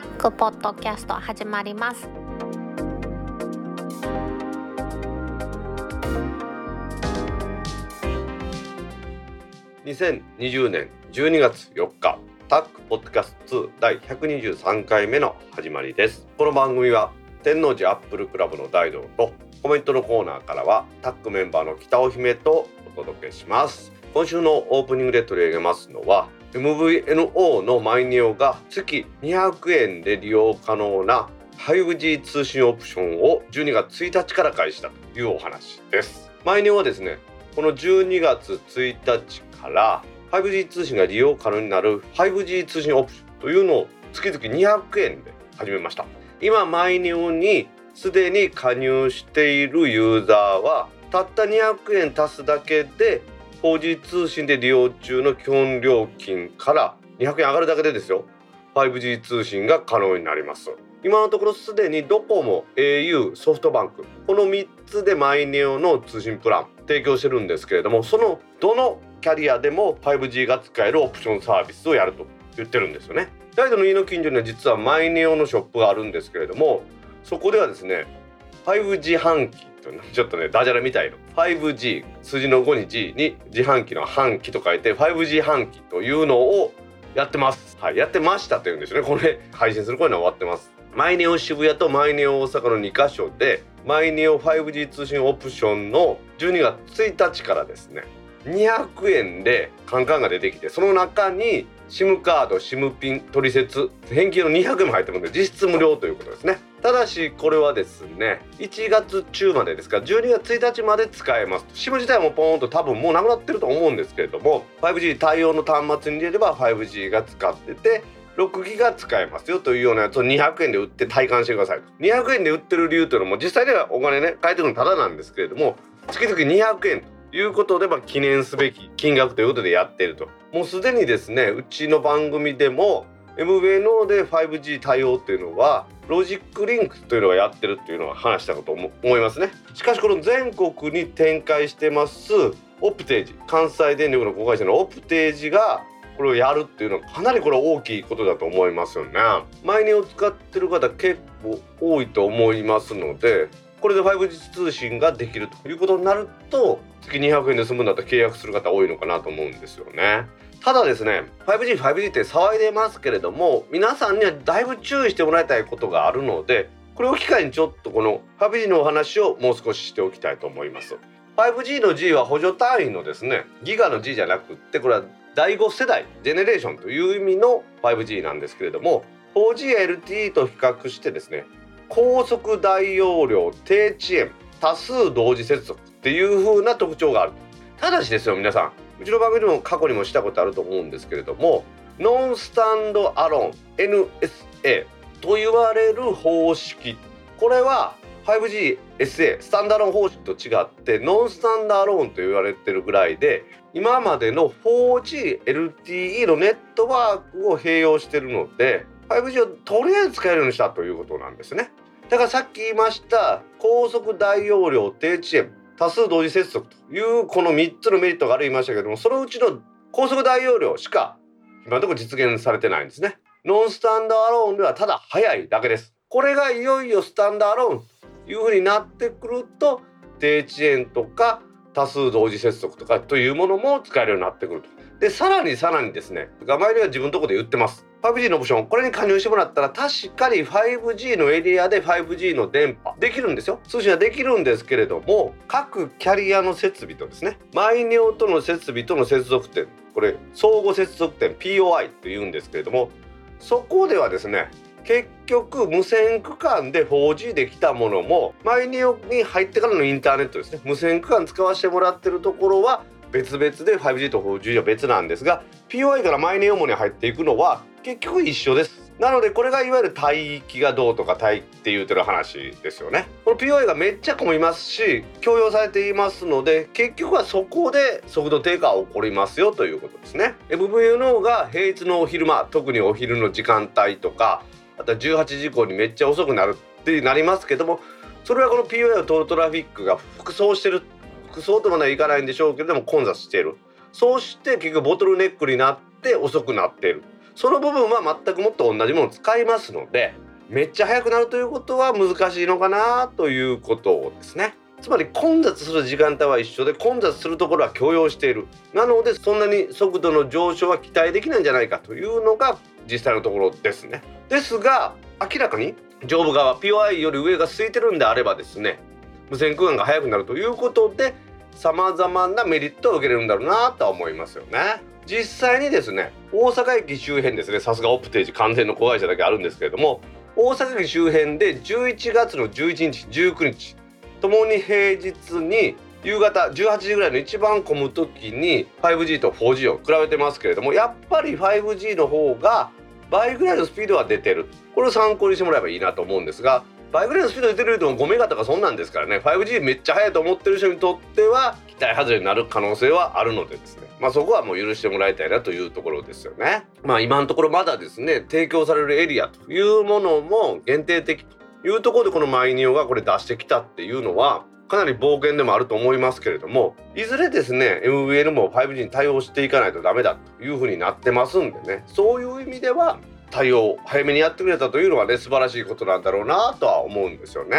タックポッドキャスト始まります。2020年12月4日タックポッドキャスト2第123回目の始まりです。この番組は天王寺アップルクラブの大道とコメントのコーナーからはタックメンバーの北尾姫とお届けします。今週のオープニングで取り上げますのは MVNO のマイネオが月200円で利用可能な 5G 通信オプションを12月1日から開始したというお話です。マイネオはですね、この12月1日から 5G 通信が利用可能になる 5G 通信オプションというのを月々200円で始めました。今マイネオにすでに加入しているユーザーはたった200円足すだけで 4G 通信で利用中の基本料金から200円上がるだけでですよ、 5G 通信が可能になります。今のところすでにドコモ、au、ソフトバンク、この3つでマイネオの通信プラン提供してるんですけれども、そのどのキャリアでも 5G が使えるオプションサービスをやると言ってるんですよね。大都の家の近所には実はマイネオのショップがあるんですけれども、そこではですね 5G 半機というのちょっとねダジャレみたいの 5G 数字の5に G に自販機の半機と書いて 5G 半機というのをやってます、はい、やってましたというんですよね。これ配信する頃には終わってます。マイネオ渋谷とマイネオ大阪の2カ所でマイネオ 5G 通信オプションの12月1日からですね200円でカンカンが出てきて、その中に SIM カード、SIM ピン、取説、返金の200円も入ってるので実質無料ということですね。ただしこれはですね1月中までですから12月1日まで使えます。 SIM 自体もポーンと多分もうなくなってると思うんですけれども 5G 対応の端末に入れれば 5G が使ってて6ギガ使えますよというようなやつを200円で売って体感してください。200円で売ってる理由というのも実際ではお金ね返ってくるのただなんですけれども、月々200円いうことで、記念すべき金額ということでやっていると。もうすでにですねうちの番組でも MVNO で 5G 対応っていうのはロジックリンクというのがやってるっていうのは話したこと思いますね。しかしこの全国に展開してますオプテージ、関西電力の子会社のオプテージがこれをやるっていうのはかなりこれ大きいことだと思いますよね。マイネオを使ってる方結構多いと思いますので、これで 5G 通信ができるということになると月200円で済むんだったら契約する方多いのかなと思うんですよね。ただですね 5G って騒いでますけれども、皆さんにはだいぶ注意してもらいたいことがあるので、これを機会にちょっとこの 5G のお話をもう少ししておきたいと思います。 5G の G は補助単位のですねギガの G じゃなくって、これは第5世代ジェネレーションという意味の 5G なんですけれども、 4G や LTE と比較してですね高速大容量、低遅延、多数同時接続っていう風な特徴がある。ただしですよ皆さん、うちの番組でも過去にもしたことあると思うんですけれども、ノンスタンドアローン NSA と言われる方式、これは 5G SA スタンドアローン方式と違ってノンスタンドアローンと言われてるぐらいで、今までの 4G LTE のネットワークを併用してるので5G をとりあえず使えるようにしたということなんですね。だからさっき言いました高速大容量、低遅延、多数同時接続というこの3つのメリットがありましたけども、そのうちの高速大容量しか今のところ実現されてないんですね。ノンスタンドアローンではただ速いだけです。これがいよいよスタンドアローンというふうになってくると低遅延とか多数同時接続とかというものも使えるようになってくると。でさらにですね、ガマイリは自分のところで言ってます 5G のオプション、これに加入してもらったら確かに 5G のエリアで 5G の電波できるんですよ。通信はできるんですけれども、各キャリアの設備とですねマイネオとの設備との接続点、これ相互接続点 POI というんですけれども、そこではですね結局無線区間で 4G できたものもマイネオに入ってからのインターネットですね、無線区間使わせてもらってるところは別々で 5G と 4G は別なんですが、 POI からマイネオモに入っていくのは結局一緒です。なのでこれがいわゆる帯域がどうとか帯って言うてる話ですよね。この POI がめっちゃ混みますし強要されていますので、結局はそこで速度低下が起こりますよということですね。 MVNO が平日のお昼間、特にお昼の時間帯とか、あとは18時以降にめっちゃ遅くなるってなりますけども、それはこの POI を通るトラフィックが複層してる、そうともいかないんでしょうけれども混雑している、そうして結局ボトルネックになって遅くなっている、その部分は全くもっと同じものを使いますので、めっちゃ速くなるということは難しいのかなということをですね。つまり混雑する時間帯は一緒で、混雑するところは許容している。なのでそんなに速度の上昇は期待できないんじゃないかというのが実際のところですね。ですが明らかに上部側 POI より上が空いてるんであればですね、無線空間が速くなるということで様々なメリットを受けれるんだろうなとは思いますよね。実際にですね、大阪駅周辺ですね、さすがオプテージ完全の子会社だけあるんですけれども、大阪駅周辺で11月の11日、19日ともに平日に夕方18時ぐらいの一番混む時に 5G と 4G を比べてますけれども、やっぱり 5G の方が倍ぐらいのスピードは出てる。これを参考にしてもらえばいいなと思うんですが、倍ぐらいのスピード出てると5メガとかそんなんですからね、 5G めっちゃ速いと思ってる人にとっては期待外れになる可能性はあるのでですね、そこはもう許してもらいたいなというところですよね。今のところまだですね、提供されるエリアというものも限定的というところで、このマイニオがこれ出してきたっていうのはかなり冒険でもあると思いますけれども、いずれですね MVN も 5G に対応していかないとダメだというふうになってますんでね、そういう意味では対応を早めにやってくれたというのはね、素晴らしいことなんだろうなとは思うんですよね。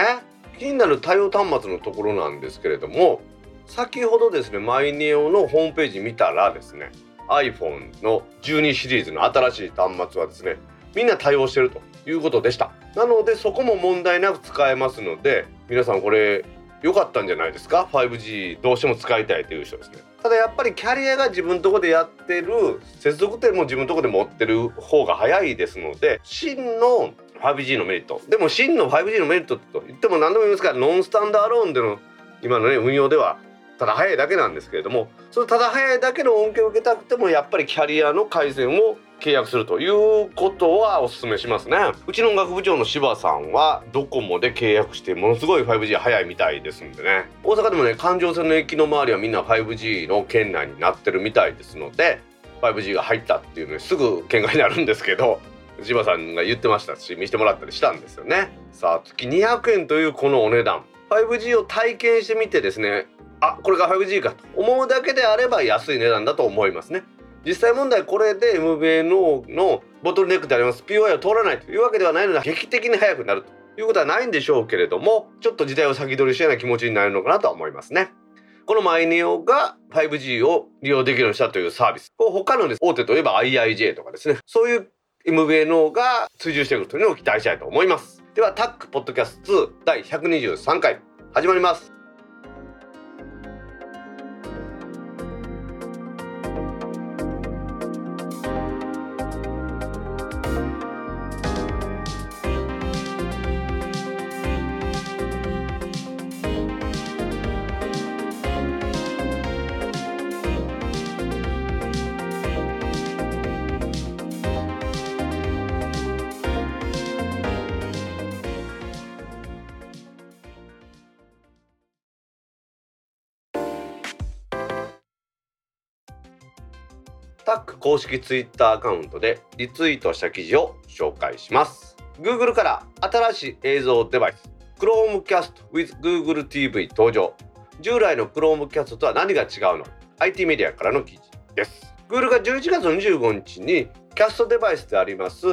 気になる対応端末のところなんですけれども、先ほどですねマイネオのホームページ見たらですね、 iPhone の12シリーズの新しい端末はですねみんな対応してるということでした。なのでそこも問題なく使えますので、皆さんこれ良かったんじゃないですか。 5G どうしても使いたいという人ですね。ただやっぱりキャリアが自分のところでやってる、接続点も自分のところで持ってる方が早いですので、真の 5G のメリット、でも真の 5G のメリットと言っても何でも言いますから、ノンスタンドアローンでの今のね運用ではただ早いだけなんですけれども、そのただ早いだけの恩恵を受けたくてもやっぱりキャリアの回線を契約するということはお勧めしますね。うちの学部長の柴さんはドコモで契約してものすごい 5G 早いみたいですんでね、大阪でもね環状線の駅の周りはみんな 5G の圏内になってるみたいですので、 5G が入ったっていうのにすぐ喧嘩になるんですけど、柴さんが言ってましたし見せてもらったりしたんですよね。さあ月200円というこのお値段、 5G を体験してみてですね、あ、これが 5G かと思うだけであれば安い値段だと思いますね。実際問題これで MVNO のボトルネックであります POI を通らないというわけではないので、劇的に速くなるということはないんでしょうけれども、ちょっと時代を先取りしたような気持ちになるのかなとは思いますね。このマイネオが 5G を利用できるようにしたというサービス、他のですね大手といえば IIJ とかですね、そういう MVNO が追従してくるというのを期待したいと思います。ではタックポッドキャスト2第123回始まります。タック公式ツイッターアカウントでリツイートした記事を紹介します。 Google から新しい映像デバイス Chromecast with Google TV 登場。従来の Chromecast とは何が違うの IT メディアからの記事です。 Google が11月25日にキャストデバイスであります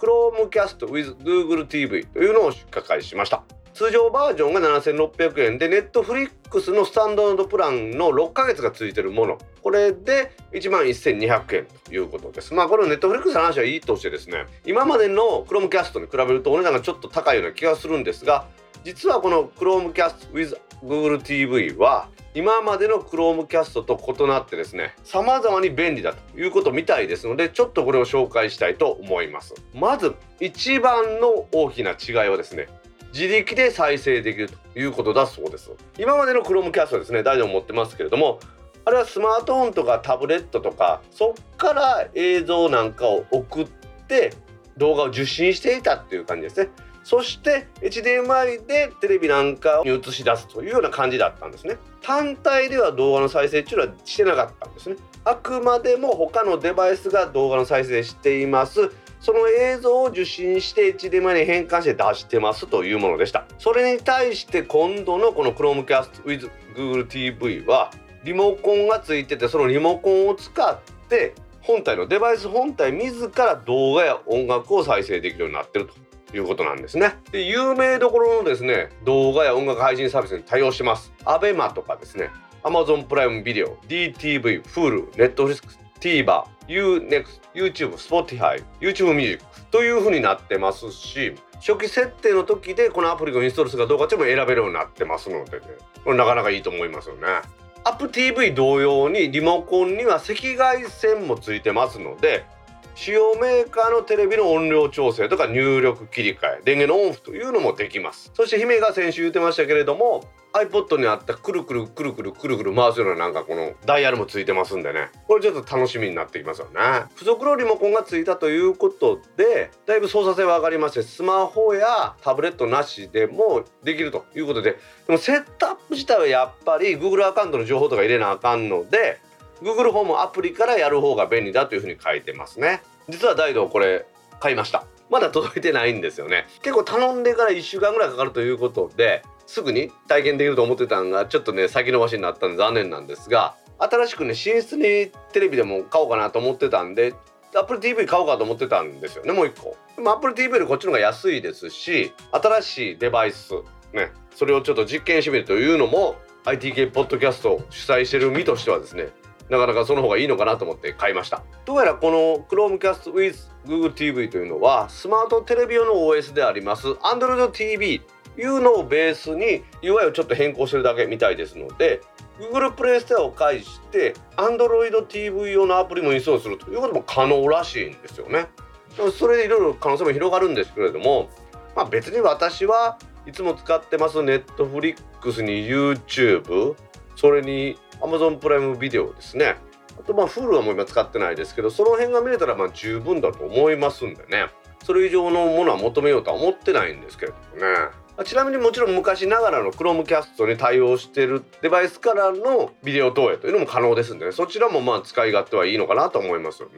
Chromecast with Google TV というのを出荷しました。通常バージョンが7600円で、 Netflix のスタンダードプランの6ヶ月がついているもの、これで 11,200 円ということです。この Netflix の話はいいとしてですね、今までの Chromecast に比べるとお値段がちょっと高いような気がするんですが、実はこの Chromecast with Google TV は今までの Chromecast と異なってですね、様々に便利だということみたいですので、ちょっとこれを紹介したいと思います。まず一番の大きな違いはですね、自力で再生できるということだそうです。今までの Chromecast はですね、大丈夫持ってますけれども、あれはスマートフォンとかタブレットとか、そっから映像なんかを送って動画を受信していたっていう感じですね。そして HDMI でテレビなんかに映し出すというような感じだったんですね。単体では動画の再生っていうのはしてなかったんですね。あくまでも他のデバイスが動画の再生しています、その映像を受信して HDMI に変換して出してますというものでした。それに対して今度のこの Chromecast with Google TV はリモコンがついてて、そのリモコンを使って本体のデバイス本体自ら動画や音楽を再生できるようになってるということなんですね。で、有名どころのですね動画や音楽配信サービスに対応してます。アベマとかですね、 Amazon プライムビデオ、 dTV、 Hulu、 Netflix、 TVer、 Unext、 YouTube、 Spotify、 YouTube Music というふうになってますし、初期設定の時でこのアプリをインストールするかどうかっていうのも選べるようになってますのでね、これなかなかいいと思いますよね。AppTV 同様にリモコンには赤外線もついてますので、主要メーカーのテレビの音量調整とか入力切り替え、電源のオンオフというのもできます。そして姫が先週言ってましたけれども、 iPod にあったくるくるくるくるくるくる回すようななんかこのダイヤルもついてますんでね、これちょっと楽しみになってきますよね。付属のリモコンがついたということで、だいぶ操作性は上がりまして、スマホやタブレットなしでもできるということで、でもセットアップ自体はやっぱり Google アカウントの情報とか入れなあかんので、Google ホームアプリからやる方が便利だというふうに書いてますね。実は大道これ買いました。まだ届いてないんですよね。結構頼んでから1週間ぐらいかかるということで、すぐに体験できると思ってたんがちょっとね先延ばしになったんで残念なんですが、新しくね寝室にテレビでも買おうかなと思ってたんで、 Apple TV 買おうかと思ってたんですよね、もう1個。でも Apple TV よりこっちの方が安いですし、新しいデバイスね、それをちょっと実験してみるというのも IT 系ポッドキャストを主催してる身としてはですね、なかなかその方がいいのかなと思って買いました。どうやらこの Chromecast with Google TV というのはスマートテレビ用の OS であります Android TV というのをベースに UI をちょっと変更してるだけみたいですので、 Google Play Store を介して Android TV 用のアプリもインストールするということも可能らしいんですよね。それでいろいろ可能性も広がるんですけれども、まあ別に私はいつも使ってます Netflix に YouTube、 それにAmazon プライムビデオですね。あとまあ Hulu はもう今使ってないですけど、その辺が見れたらまあ十分だと思いますんでね、それ以上のものは求めようとは思ってないんですけれどもね。ちなみにもちろん昔ながらの Chromecast に対応しているデバイスからのビデオ投影というのも可能ですんでね、そちらもまあ使い勝手はいいのかなと思いますよね。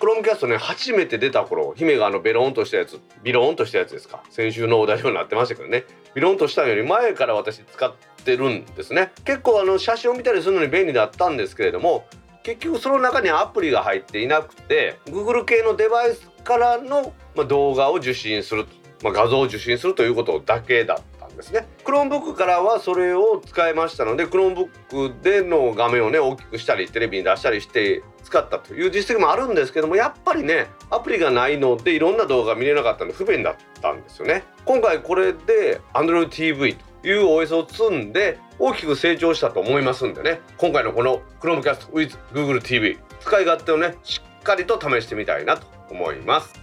Chromecast ね、初めて出た頃、姫がビローンとしたやつですか、先週のお題になってましたけどね、ビローンとしたより前から私使ってるんですね。結構写真を見たりするのに便利だったんですけれども、結局その中にアプリが入っていなくて Google 系のデバイスからの動画を受信すると、画像を受信するということだけだったんですね。 Chromebook からはそれを使えましたので、 Chromebook での画面をね大きくしたりテレビに出したりして使ったという実績もあるんですけども、やっぱりねアプリがないのでいろんな動画見れなかったので不便だったんですよね。今回これで Android TV という OS を積んで大きく成長したと思いますんでね、今回のこの Chromecast with Google TV 使い勝手をねしっかりと試してみたいなと思います。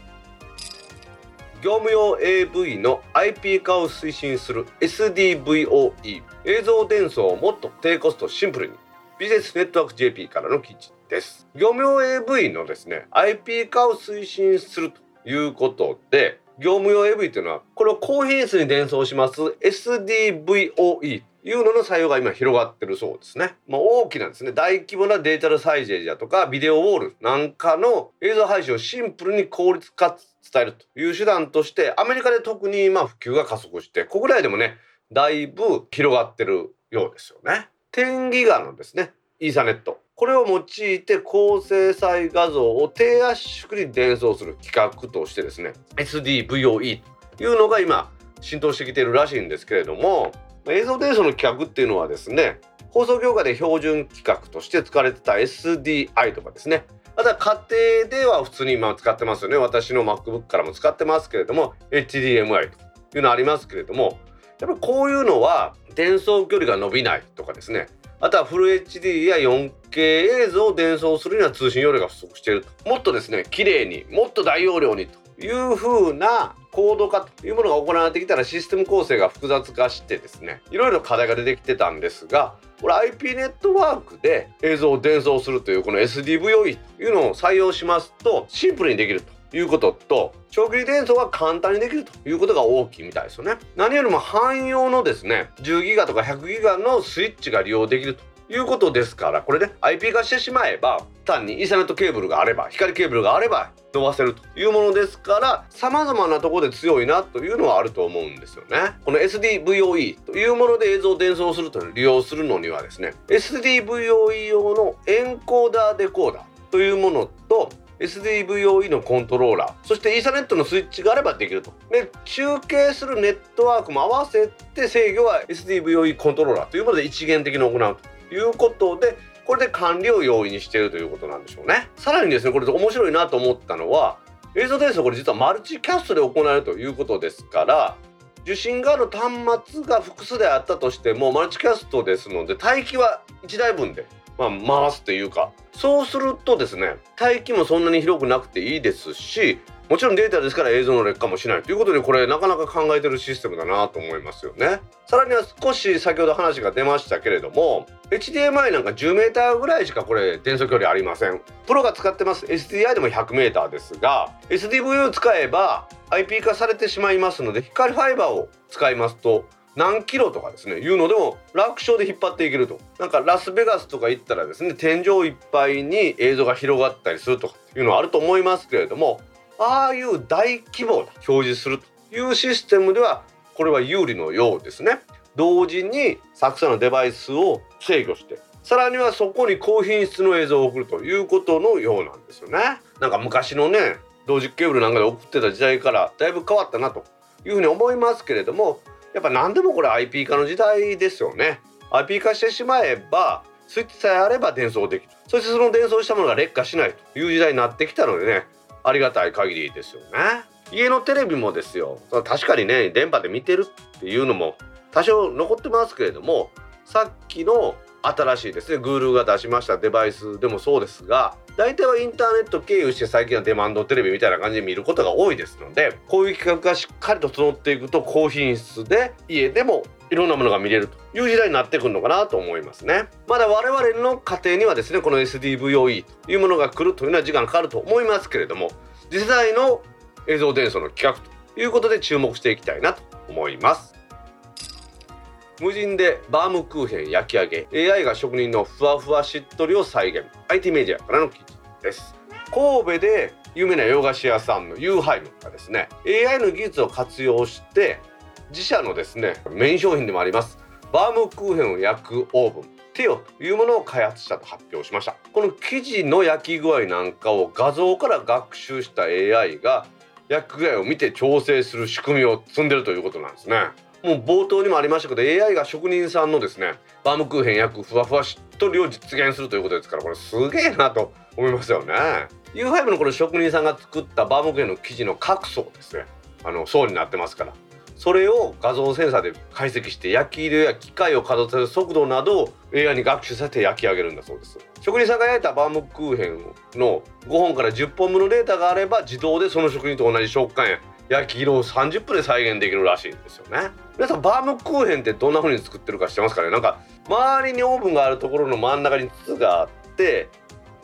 業務用 AV の IP 化を推進する SDVOE、 映像伝送をもっと低コストシンプルに、ビジネスネットワーク JP からの記事です。業務用 AV のですね IP 化を推進するということで、業務用 AV というのはこれを高品質に伝送します SDVOE いうのの採用が今広がってるそうですね。大きなですね大規模なデータルサイゼージだとかビデオウォールなんかの映像配信をシンプルに効率化伝えるという手段として、アメリカで特に普及が加速して、国内でもねだいぶ広がってるようですよね。10ギガのですねイーサネット、これを用いて高精細画像を低圧縮に伝送する企画としてですね SDVOE というのが今浸透してきているらしいんですけれども、映像伝送の規格っていうのはですね、放送業界で標準規格として使われてた SDI とかですね、あとは家庭では普通に今使ってますよね。私の MacBook からも使ってますけれども HDMI というのありますけれども、やっぱりこういうのは伝送距離が伸びないとかですね、あとはフル HD や 4K 映像を伝送するには通信容量が不足していると、もっとですね綺麗にもっと大容量にという風な高度化というものが行われてきたら、システム構成が複雑化してですねいろいろ課題が出てきてたんですが、これ IP ネットワークで映像を伝送するというこの SDVOE というのを採用しますと、シンプルにできるということと長距離伝送が簡単にできるということが大きいみたいですよね。何よりも汎用のですね10ギガとか100ギガのスイッチが利用できるということですから、これで IP 化してしまえば単にイーサネットケーブルがあれば光ケーブルがあれば伸ばせるというものですから、様々なところで強いなというのはあると思うんですよね。この SDVOE というもので映像を伝送するというのを利用するのにはですね SDVOE 用のエンコーダーデコーダーというものと SDVOE のコントローラー、そしてイーサネットのスイッチがあればできると。で、中継するネットワークも合わせて制御は SDVOE コントローラーということで一元的に行うということで、これで管理を容易にしているということなんでしょうね。さらにですね、これ面白いなと思ったのは、映像伝送これ実はマルチキャストで行えるということですから、受信がある端末が複数であったとしてもマルチキャストですので帯域は1台分で、回すというか、そうするとですね、帯域もそんなに広くなくていいですし、もちろんデータですから映像の劣化もしないということで、これなかなか考えてるシステムだなと思いますよね。さらには少し先ほど話が出ましたけれども、 HDMI なんか 10m ぐらいしかこれ伝送距離ありません。プロが使ってます SDI でも 100m ですが、 SDVOE を使えば IP 化されてしまいますので、光ファイバーを使いますと何キロとかですねいうのでも楽勝で引っ張っていけると。なんかラスベガスとか行ったらですね、天井いっぱいに映像が広がったりするとかいうのはあると思いますけれども、ああいう大規模を表示するというシステムではこれは有利のようですね。同時にたくさんのデバイスを制御して、さらにはそこに高品質の映像を送るということのようなんですよね。なんか昔のね、同時ケーブルなんかで送ってた時代からだいぶ変わったなというふうに思いますけれども、やっぱ何でもこれ IP 化の時代ですよね。 IP 化してしまえばスイッチさえあれば伝送できる、そしてその伝送したものが劣化しないという時代になってきたのでね、ありがたい限りですよね。家のテレビもですよ、確かにね、電波で見てるっていうのも多少残ってますけれども、さっきの新しいですね Google が出しましたデバイスでもそうですが、大体はインターネット経由して最近はデマンドテレビみたいな感じで見ることが多いですので、こういう企画がしっかりと整っていくと高品質で家でもいろんなものが見れるという時代になってくるのかなと思いますね。まだ我々の家庭にはですね、この SDVOE というものが来るというのは時間かかると思いますけれども、次世代の映像伝送の企画ということで注目していきたいなと思います。無人でバームクーヘン焼き上げ、 AI が職人のふわふわしっとりを再現、 IT メディアからの記事です。神戸で有名な洋菓子屋さんのユーハイムがですね、 AI の技術を活用して自社のですねメイン商品でもありますバームクーヘンを焼くオーブンテオというものを開発したと発表しました。この生地の焼き具合なんかを画像から学習した AI が焼き具合を見て調整する仕組みを積んでるということなんですね。もう冒頭にもありましたけど、 AI が職人さんのですねバームクーヘン焼くふわふわしっとりを実現するということですから、これすげえなと思いますよね。 U5 のこの職人さんが作ったバームクーヘンの生地の各層ですね、層になってますから、それを画像センサーで解析して焼き色や機械を稼働させる速度などを AI に学習させて焼き上げるんだそうです。職人さんが焼いたバームクーヘンの5本から10本分のデータがあれば、自動でその職人と同じ食感や焼き色を30分で再現できるらしいんですよね。皆さんバームクーヘンってどんな風に作ってるか知ってますかね。なんか周りにオーブンがあるところの真ん中に筒があって、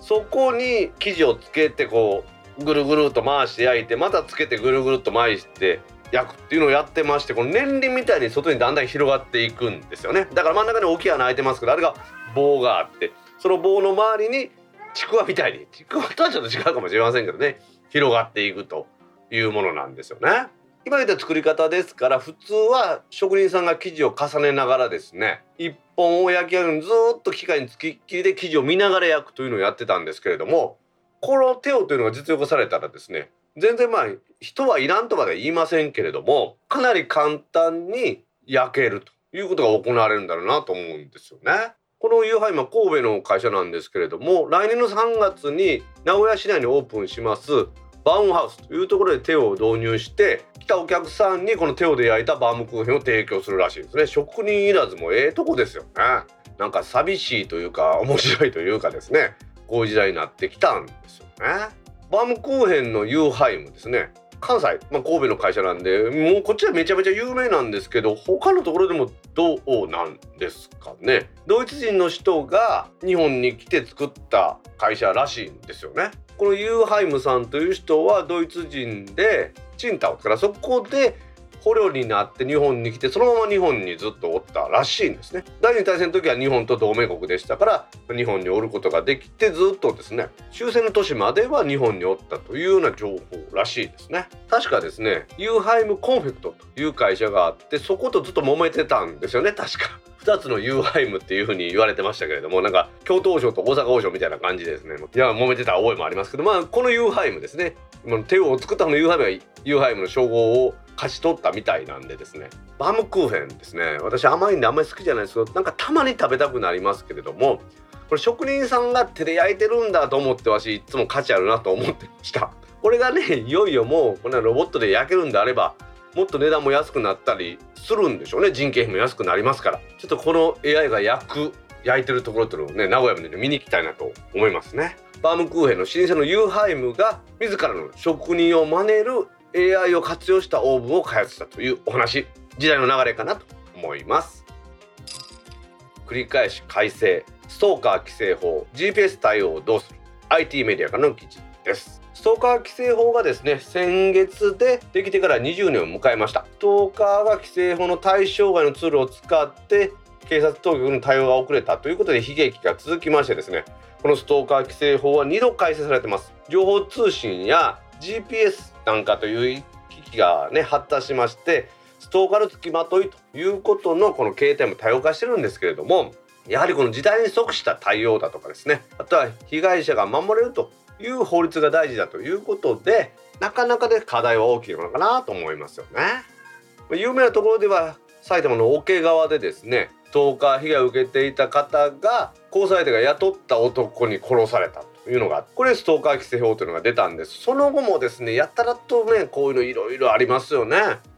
そこに生地をつけてこうぐるぐるっと回して焼いて、またつけてぐるぐるっと回して焼くっていうのをやってまして、この年輪みたいに外にだんだん広がっていくんですよね。だから真ん中に大きい穴開いてますけど、あれが棒があって、その棒の周りにちくわみたいに、ちくわとはちょっと違うかもしれませんけどね、広がっていくというものなんですよね。今言った作り方ですから、普通は職人さんが生地を重ねながらですね、一本を焼き上げるのにずっと機械につきっきりで生地を見ながら焼くというのをやってたんですけれども、この手をというのが実用化されたらですね、全然人はいらんとまで言いませんけれども、かなり簡単に焼けるということが行われるんだろうなと思うんですよね。このユーハイムは神戸の会社なんですけれども、来年の3月に名古屋市内にオープンしますバウンハウスというところでテオを導入して、来たお客さんにこのテオで焼いたバームクーヘンを提供するらしいですね。職人いらずもとこですよね。なんか寂しいというか面白いというかですね、こういう時代になってきたんですよね。バームクーヘンのユーハイムですね、関西、神戸の会社なんで、もうこっちはめちゃめちゃ有名なんですけど、他のところでもどうなんですかね。ドイツ人の人が日本に来て作った会社らしいんですよね。このユーハイムさんという人はドイツ人でチンタオから、そこで捕虜になって日本に来て、そのまま日本にずっとおったらしいんですね。第二次大戦の時は日本と同盟国でしたから、日本におることができて、ずっとですね終戦の年までは日本におったというような情報らしいですね。確かですね、ユーハイムコンフェクトという会社があって、そことずっと揉めてたんですよね。確か2つのユーハイムっていう風に言われてましたけれども、なんか京都王将と大阪王将みたいな感じでですね、いや揉めてた覚えもありますけど、まあこのユーハイムですね、手を作ったのユーハイムがユーハイムの称号を勝ち取ったみたいなんでですね、バームクーヘンですね、私甘いんであんまり好きじゃないですけど、なんかたまに食べたくなりますけれども、これ職人さんが手で焼いてるんだと思って、私いつも価値あるなと思ってました。これがね、いよいよもうこんなロボットで焼けるんであれば、もっと値段も安くなったりするんでしょうね。人件費も安くなりますから、ちょっとこの AI が焼いてるところというのをね、名古屋まで見に行きたいなと思いますね。バームクーヘンの老舗のユーハイムが自らの職人を真似る AI を活用したオーブンを開発したというお話、時代の流れかなと思います。繰り返し改正、ストーカー規制法 GPS 対応をどうする、 IT メディアからの記事です。ストーカー規制法がですね、先月でできてから20年を迎えました。ストーカーが規制法の対象外のツールを使って警察当局の対応が遅れたということで悲劇が続きましてですね、このストーカー規制法は2度改正されてます。情報通信や GPS なんかという機器がね発達しまして、ストーカーの付きまといということのこの形態も多様化してるんですけれども、やはりこの時代に即した対応だとかですね、あとは被害者が守れるという法律が大事だということで、なかなかで課題は大きいのかなと思いますよね。有名なところでは埼玉の桶川でですね、ストーカー被害を受けていた方が交際相手が雇った男に殺されたというのが、これストーカー規制法というのが出たんです。その後もですね、やたらとねこういうのいろいろありますよね。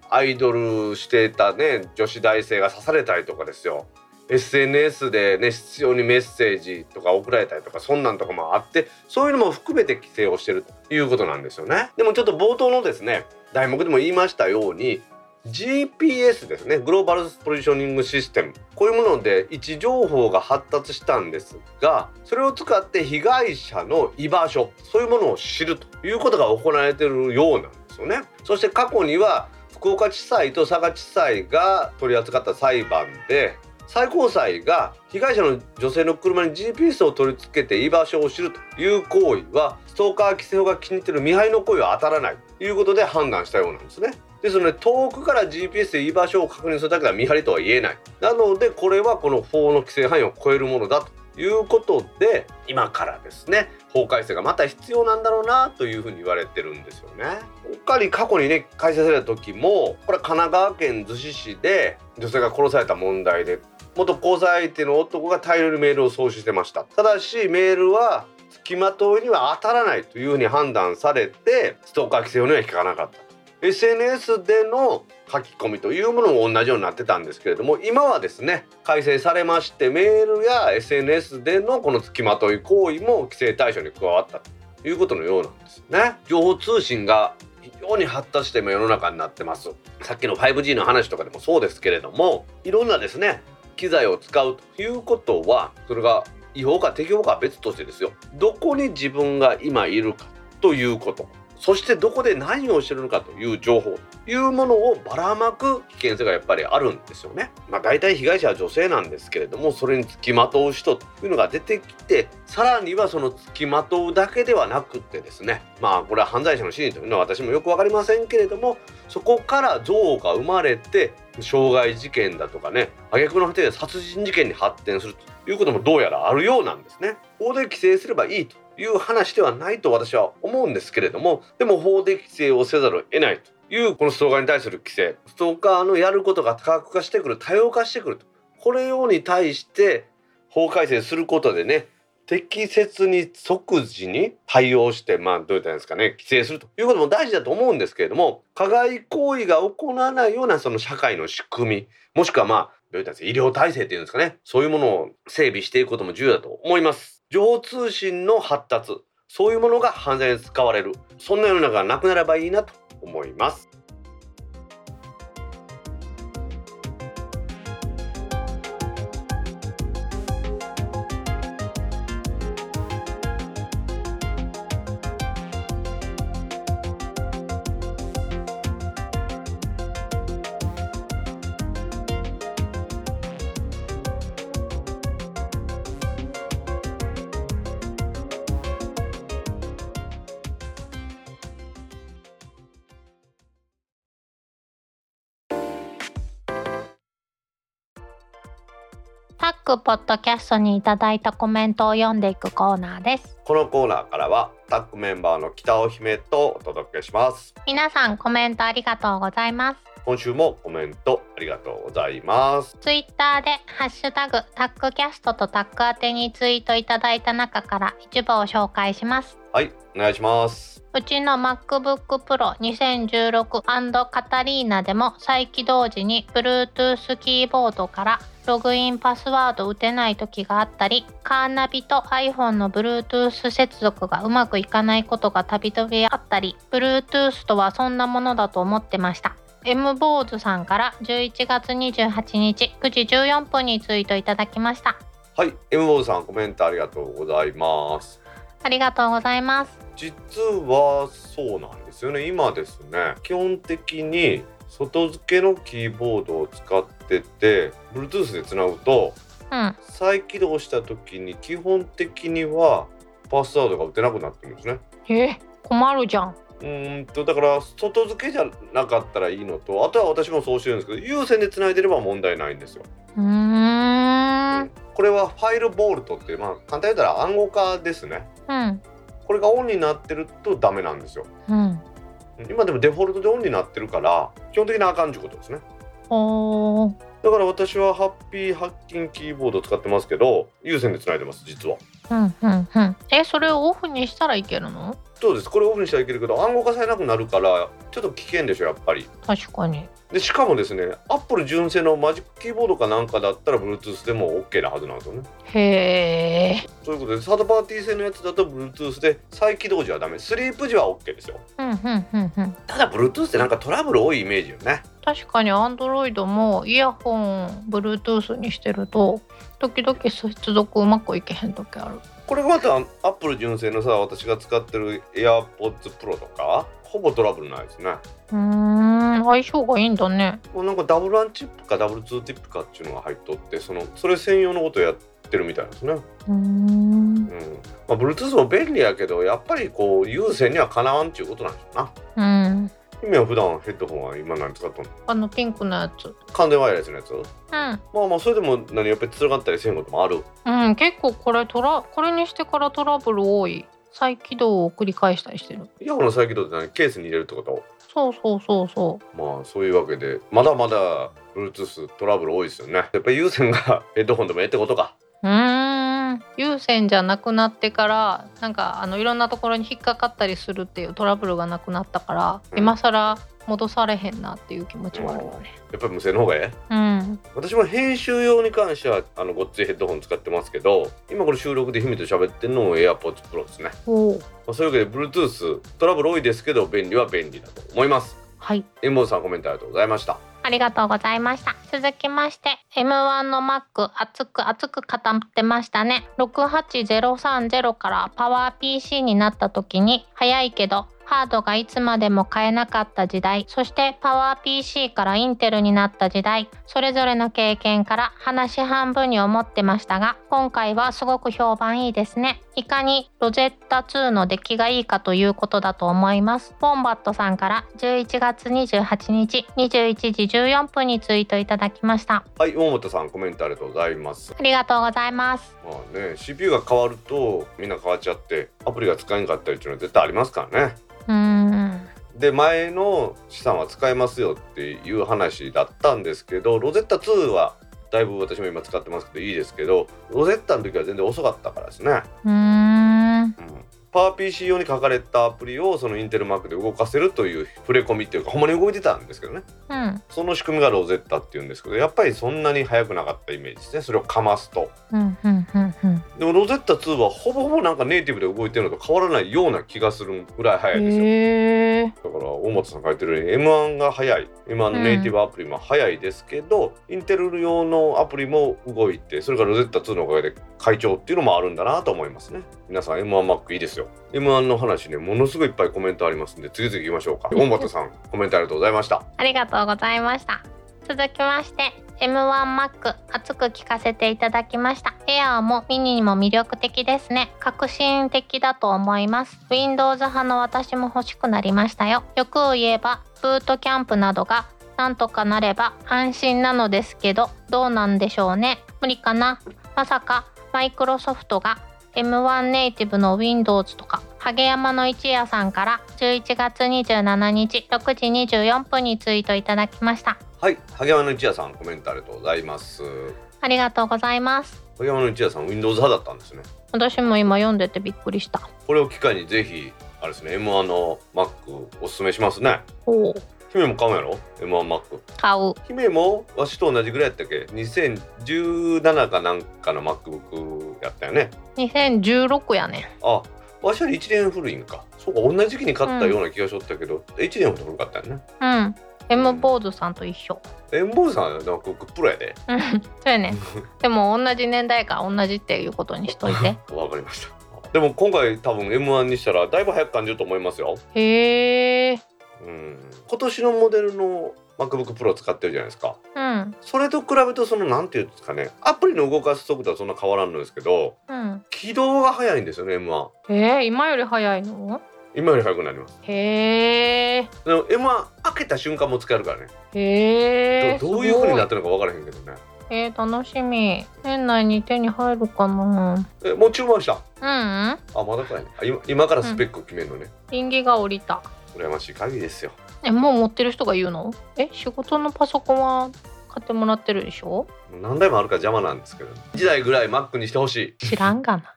アイドルしていたね女子大生が刺されたりとかですよ、SNS でね必要にメッセージとか送られたりとか、そんなんとかもあって、そういうのも含めて規制をしてるということなんですよね。でもちょっと冒頭のですね題目でも言いましたように、GPS ですね、グローバルポジショニングシステム、こういうもので位置情報が発達したんですが、それを使って被害者の居場所、そういうものを知るということが行われているようなんですよね。そして過去には福岡地裁と佐賀地裁が取り扱った裁判で、最高裁が被害者の女性の車に GPS を取り付けて居場所を知るという行為はストーカー規制法が気に入っている見張りの行為は当たらないということで判断したようなんですね。ですので遠くから GPS で居場所を確認するだけでは見張りとは言えない。なのでこれはこの法の規制範囲を超えるものだということで、今からですね法改正がまた必要なんだろうなというふうに言われてるんですよね。他に過去にね改正された時も、これは神奈川県逗子市で女性が殺された問題で、元交際相手の男が大量にメールを送信してました。ただしメールは付きまといには当たらないというふうに判断されて、ストーカー規制には引っかからなかった。SNS での書き込みというものも同じようになってたんですけれども、今はですね改正されまして、メールや SNS でのこの付きまとい行為も規制対象に加わったということのようなんですね。情報通信が非常に発達して今世の中になってます。さっきの 5G の話とかでもそうですけれども、いろんなですね機材を使うということは、それが違法か適法かは別としてですよ、どこに自分が今いるかということ、そしてどこで何をしてるのかという情報というものをばらまく危険性がやっぱりあるんですよね。大体被害者は女性なんですけれども、それに付きまとう人というのが出てきて、さらにはその付きまとうだけではなくてですね、これは犯罪者の心理というのは私もよく分かりませんけれども、そこから憎悪が生まれて傷害事件だとかね、挙句の果てで殺人事件に発展するということもどうやらあるようなんですね。法で規制すればいいという話ではないと私は思うんですけれども、でも法で規制をせざるを得ないというこのストーカーに対する規制、ストーカーのやることが多角化してくる、多様化してくると、これをに対して法改正することでね、適切に即時に対応して、どういったんですかね、規制するということも大事だと思うんですけれども、加害行為が行わないようなその社会の仕組み、もしくはどういったんですか、医療体制っていうんですかね、そういうものを整備していくことも重要だと思います。情報通信の発達、そういうものが犯罪に使われる、そんな世の中がなくなればいいなと思います。各ポッドキャストにいただいたコメントを読んでいくコーナーです。このコーナーからはタッグメンバーの北尾姫とお届けします。皆さんコメントありがとうございます。今週もコメントありがとうございます。ツイッターでハッシュタグタッグキャストとタッグ宛てにツイートいただいた中から一部を紹介します。はい、お願いします。うちの MacBook Pro 2016& Catalina でも再起動時に Bluetooth キーボードからログインパスワード打てない時があったり、カーナビと iPhone の Bluetooth 接続がうまくいかないことがたびたびあったり、 Bluetooth とはそんなものだと思ってました。M ボーズさんから11月28日9時14分にツイートいただきました。はい、 M ボーズさんコメントありがとうございます。ありがとうございます。実はそうなんですよね。今ですね、基本的に外付けのキーボードを使ってて Bluetooth でつなぐと、再起動した時に基本的にはパスワードが打てなくなってるんですね。困るじゃん。だから外付けじゃなかったらいいのと、あとは私もそうしてるんですけど、有線でつないでれば問題ないんですよ。これはファイルボルトって、簡単に言ったら暗号化ですね。これがオンになってるとダメなんですよ。今でもデフォルトでオンになってるから基本的にあかんということですね。だから私はハッピーハッキンキーボードを使ってますけど、有線でつないでます実は。それをオフにしたらいけるの？そうです。これオフにしたらいけるけど、暗号化されなくなるからちょっと危険でしょ、やっぱり。確かに。でしかもですね、Apple 純正のマジックキーボードかなんかだったら Bluetooth でも OK なはずなんですよね。へー。そういうことで、サードパーティー製のやつだと Bluetooth で再起動時はダメ、スリープ時は OK ですよ。ただ Bluetooth ってなんかトラブル多いイメージよね。確かに Android もイヤホン Bluetooth にしてると時々接続うまくいけへん時ある。これがまた Apple 純正のさ、私が使ってる AirPods Pro とかほぼトラブルないですね。相性がいいんだね。なんかダブル1チップかダブル2チップかっていうのが入っとって、それ専用のことをやってるみたいですね。Bluetooth も便利やけど、やっぱりこう有線にはかなわんっていうことなんでしょうな。今は普段ヘッドホンは今何使ったの？ピンクのやつ。完全ワイヤレスのやつ？それでもやっぱりつながったりせんこともある。結構これにしてからトラブル多い。再起動を繰り返したりしてる。イヤホンの再起動って何？ケースに入れるってこと？そう。そういうわけで、まだまだ Bluetooth トラブル多いですよね。やっぱり有線がヘッドホンでもええってことか。有線じゃなくなってからいろんなところに引っかかったりするっていうトラブルがなくなったから、今更戻されへんなっていう気持ちもあるよね。やっぱり無線の方がええ。私も編集用に関してはごっついヘッドホン使ってますけど、今これ収録で姫と喋ってるのも AirPods Pro ですね。そういうわけで Bluetooth トラブル多いですけど便利は便利だと思います。はい、M1 さんコメントありがとうございました。ありがとうございました。続きまして M1 の Mac 熱く語ってましたね。68030からパワー PC になった時に、早いけどハードがいつまでも買えなかった時代、そしてパワー PC からインテルになった時代、それぞれの経験から話半分に思ってましたが、今回はすごく評判いいですね。いかにロゼッタ2の出来がいいかということだと思います。ボンバットさんから11月28日21時14分にツイートいただきました。はい、ボンバットさんコメントありがとうございます。ありがとうございます。CPU が変わるとみんな変わっちゃってアプリが使えなかったりっていうのは絶対ありますからね。で、前の資産は使えますよっていう話だったんですけど、ロゼッタ2はだいぶ私も今使ってますけどいいですけど、ロゼッタの時は全然遅かったからですね。パワー PC 用に書かれたアプリをインテル Mac で動かせるという触れ込みっていうか、ほんまに動いてたんですけどね、その仕組みがロゼッタっていうんですけど、やっぱりそんなに速くなかったイメージですね、それをかますと。でもロゼッタ2はほぼほぼネイティブで動いてるのと変わらないような気がするぐらい速いですよ。だから大本さん書いてるように M1 が速い、M1 のネイティブアプリも速いですけど、インテル用のアプリも動いて、それからロゼッタ2のおかげで快調っていうのもあるんだなと思いますね。皆さん M1 Mac いいですよ。M1 の話ね、ものすごいいっぱいコメントありますんで、次々行きましょうか。大本さんコメントありがとうございました。ありがとうございました。続きまして M1Mac 熱く聞かせていただきました。エアーもミニも魅力的ですね。革新的だと思います。 Windows 派の私も欲しくなりましたよ。よく言えばブートキャンプなどがなんとかなれば安心なのですけど、どうなんでしょうね。無理かな。まさかマイクロソフトが M1 ネイティブの Windows とか、影山の一夜さんから11月27日6時24分にツイートいただきました。はい、影山の一夜さん、コメントありがとうございます。ありがとうございます。影山の一夜さん Windows 派だったんですね。私も今読んでてびっくりした。これを機会にぜひあれですね、 M1 の Mac おすすめしますね。おー、姫も買うやろ M1 Mac。 買う。姫もわしと同じぐらいやったっけ、2017かなんかの MacBook やったよね。2016やね。あ、わしより1年古いんか。そうか、同じ時期に買ったような気がしとったけど、1年ほど古かったよね。うん、 M ボーズさんと一緒。 M ボーズさんは MacBook Pro やで。うん、そうやね。でも同じ年代から同じっていうことにしといて。わかりました。でも今回多分 M1 にしたらだいぶ早く感じると思いますよ。へー。うん、今年のモデルの MacBook Pro 使ってるじゃないですか、うん、それと比べるとそのなんていうんですかね、アプリの動かす速度はそんな変わらんのですけど、うん、起動が早いんですよね M1。今より早いの？今より早くなります。へー。でも M1 開けた瞬間も使えるからね。へー。どういう風になってるのか分からへんけどね。楽しみ。年内に手に入るかな。もう注文した？あ、まだかいね。今からスペック決めるのね。倫理が降りた。羨ましい限りですよ。もう持ってる人が言うの？仕事のパソコンは買ってもらってるでしょ。何台もあるから邪魔なんですけど、1台ぐらい Mac にしてほしい。知らんがな。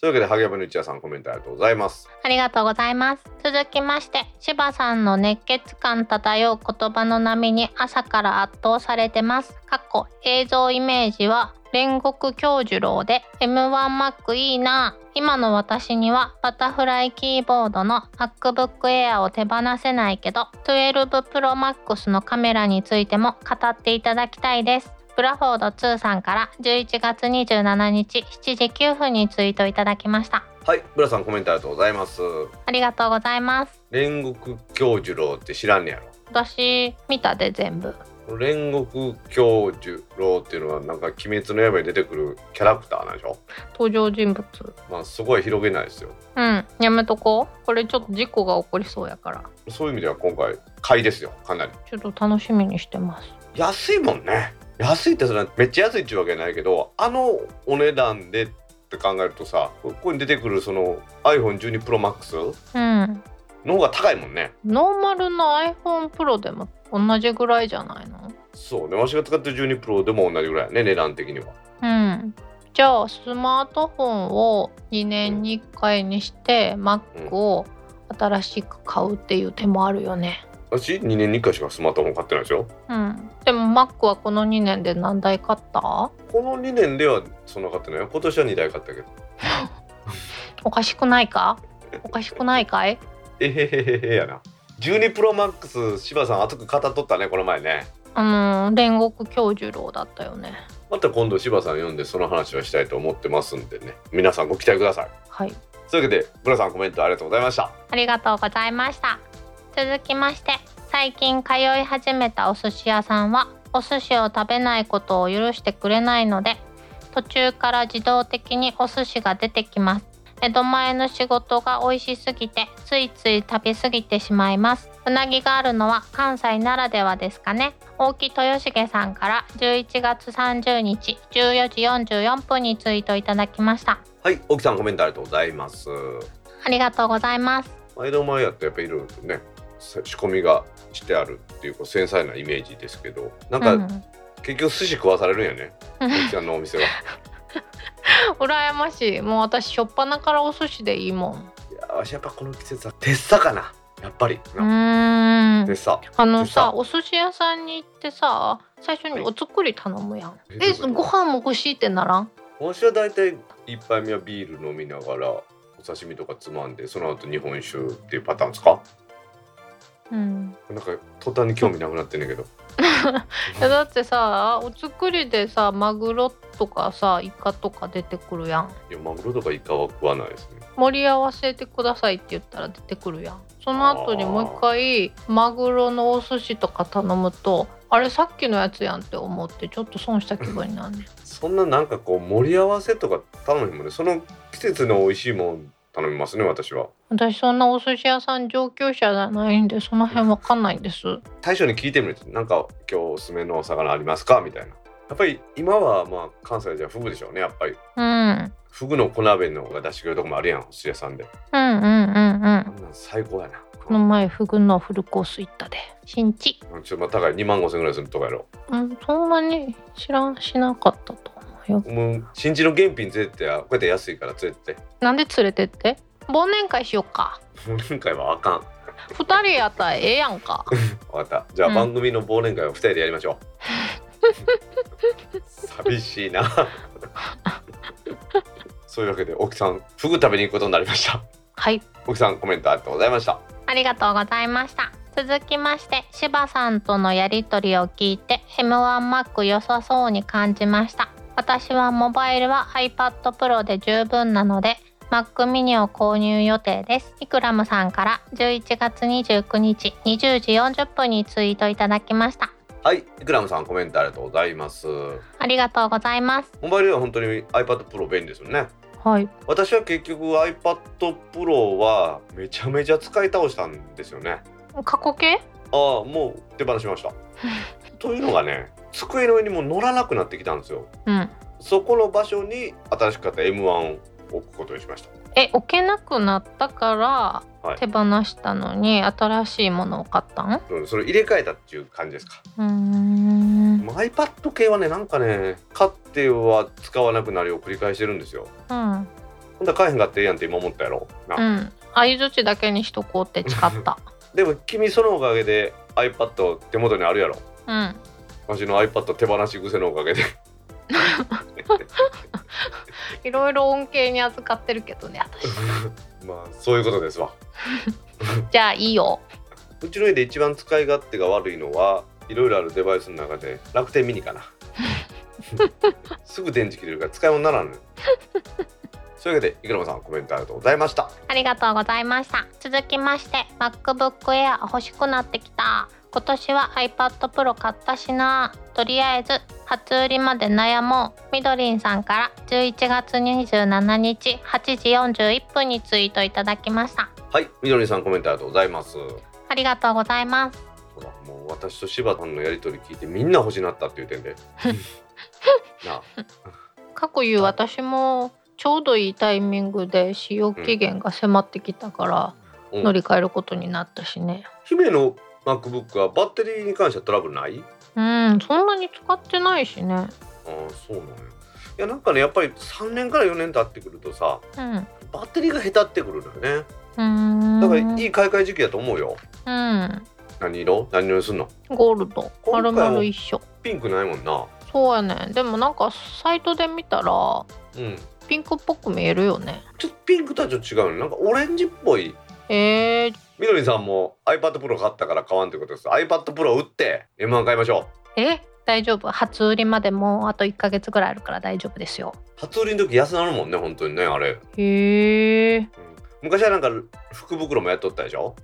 というわけで、萩山の一夜さん、コメントありがとうございます。ありがとうございます。続きまして、柴さんの熱血感漂う言葉の波に朝から圧倒されてます。過去映像イメージは煉獄杏寿郎で M1Mac いいな。今の私にはバタフライキーボードの MacBook Air を手放せないけど、12 Pro Max のカメラについても語っていただきたいです。ブラフォード2さんから11月27日7時9分にツイートいただきました。はい、ブラさん、コメントありがとうございます。ありがとうございます。煉獄杏寿郎って知らんねやろ。私見たで全部。煉獄杏寿郎っていうのはなんか鬼滅の刃に出てくるキャラクターなんでしょ。登場人物。まあすごい広げないですよ。やめとこう。これちょっと事故が起こりそうやから。そういう意味では今回買いですよ。かなりちょっと楽しみにしてます。安いもんね。安いってそれめっちゃ安いっちゅうわけないけど、あのお値段でって考えるとさ、ここに出てくるその iPhone 12 Pro Max の方が高いもんね。ノーマルの iPhone Pro でも同じぐらいじゃないの？そうね、わしが使ってる12 Pro でも同じぐらいね、値段的には。じゃあスマートフォンを2年に1回にして Mac を新しく買うっていう手もあるよね。私2年に1回しかスマートフォン買ってないでしょ。でも Mac はこの2年で何台買った？この2年ではそんな買ってないよ。今年は2台買ったけど。おかしくないか？おかしくないかい？えへへへへやな。12 Pro Max 柴さん熱く語っとったね、この前ね。煉獄杏寿郎だったよね。また今度柴さん読んでその話をしたいと思ってますんでね、皆さんご期待ください。はい、というわけで、ブラさん、コメントありがとうございました。ありがとうございました。続きまして、最近通い始めたお寿司屋さんはお寿司を食べないことを許してくれないので、途中から自動的にお寿司が出てきます。江戸前の仕事が美味しすぎてついつい食べ過ぎてしまいます。うなぎがあるのは関西ならではですかね。大木豊重さんから11月30日14時44分にツイートいただきました。はい、大木さん、コメントありがとうございます。ありがとうございます。江戸前やってやっぱりいろいろね、仕込みがしてあるっていう繊細なイメージですけど、なんか、結局寿司食わされるんやね、大木さんのお店は。羨ましい。もう私しょっぱなからお寿司でいいもん。いや、私やっぱこの季節はてっさかな、やっぱり。てっさ、あのさ、お寿司屋さんに行ってさ、最初にお作り頼むやん。ご飯も欲しいってならん？私はだいたい一杯目はビール飲みながらお刺身とかつまんで、その後日本酒っていうパターンですか？なんか途端に興味なくなってんねんけど。いやだってさ、お作りでさ、マグロとかさ、イカとか出てくるやん。いや、マグロとかイカは食わないですね。盛り合わせてくださいって言ったら出てくるやん。その後にもう一回マグロのお寿司とか頼むと、あれさっきのやつやんって思って、ちょっと損した気分になるね。そんななんかこう盛り合わせとか頼むもんね。その季節の美味しいもん頼みますね、私は。私そんなお寿司屋さん上級者じゃないんで、その辺わかんないんです。大将に聞いてみると、なんか今日おすすめのお魚ありますかみたいな。やっぱり今はまあ関西じゃフグでしょうね、やっぱり。うん。フグの小鍋の方が出してくれるとこもあるやん、お寿司屋さんで。うんうんうんうん。最高やな。この前フグのフルコース行ったで。新地。ちょっと高い、25,000円ぐらいするとかやろ。うん、そんなに知らんしなかったと思うよ。もう新地の原品連れてって、こうやって安いから連れてって。なんで連れてって？忘年会しよっか。忘年会はあかん。2人やったらええやんか。わかった。じゃあ番組の忘年会を2人でやりましょう。寂しいな。そういうわけで、沖さんフグ食べに行くことになりました。はい、沖さんコメントありがとうございました。ありがとうございました。続きまして、柴さんとのやり取りを聞いて M1 Mac 良さそうに感じました。私はモバイルは iPad Pro で十分なので Mac mini を購入予定です。イクラムさんから11月29日20時40分にツイートいただきました。はい、イクラムさんコメントありがとうございます。ありがとうございます。モバイルは本当に iPad Pro 便利ですよね。はい、私は結局 iPad Pro はめちゃめちゃ使い倒したんですよね。過去形？ああ、もう手放しました。というのがね、机の上にも乗らなくなってきたんですよ、うん、そこの場所に新しく買った M1 を置くことにしました。置けなくなったから手放したのに新しいものを買ったん？はい、それ入れ替えたっていう感じですか。iPad 系はね、なんかね、買っては使わなくなりを繰り返してるんですよ。うん、ほんだ買えへんかってええやんって今思ったやろな。うん、相づちだけにしとこうって誓った。でも君そのおかげで iPad 手元にあるやろ。うん、私の iPad 手放し癖のおかげでいろいろ恩恵に扱ってるけどね、私。まあそういうことですわ。じゃあいいよ。うちの家で一番使い勝手が悪いのは、いろいろあるデバイスの中で楽天ミニかな。すぐ電池切れるから使い物にならんねん。というわけで、イクラムさんコメントありがとうございました。ありがとうございました。続きまして、 MacBook Air 欲しくなってきた。今年は iPad Pro 買ったしな。とりあえず初売りまで悩もう。みどりんさんから11月27日8時41分にツイートいただきました。はい、みどりんさんコメントありがとうございます。ありがとうございます。もう私と柴さんのやり取り聞いてみんな欲しなったっていう点でな過去言う私もちょうどいいタイミングで使用期限が迫ってきたから、乗り換えることになったしね。姫の MacBook はバッテリーに関してはトラブルない？そんなに使ってないしね。ああ、そうなのよ。いや、なんかね、やっぱり3年から4年経ってくるとさ、バッテリーが下手ってくるのよね。だからいい買い替え時期だと思うよ。何色？何色にすんの？ゴールド。丸々一緒。ピンクないもんな。そうやね。でもなんかサイトで見たら、ピンクっぽく見えるよね。ちょっとピンクとはちょっと違うね。なんかオレンジっぽい。みどりさんも iPad Pro 買ったから買わんということです。 iPad Pro 売って M1 買いましょう。大丈夫。初売りまでもうあと1ヶ月ぐらいあるから大丈夫ですよ。初売りの時安なるもんね、本当にね、あれ。昔はなんか福袋もやっとったでしょ。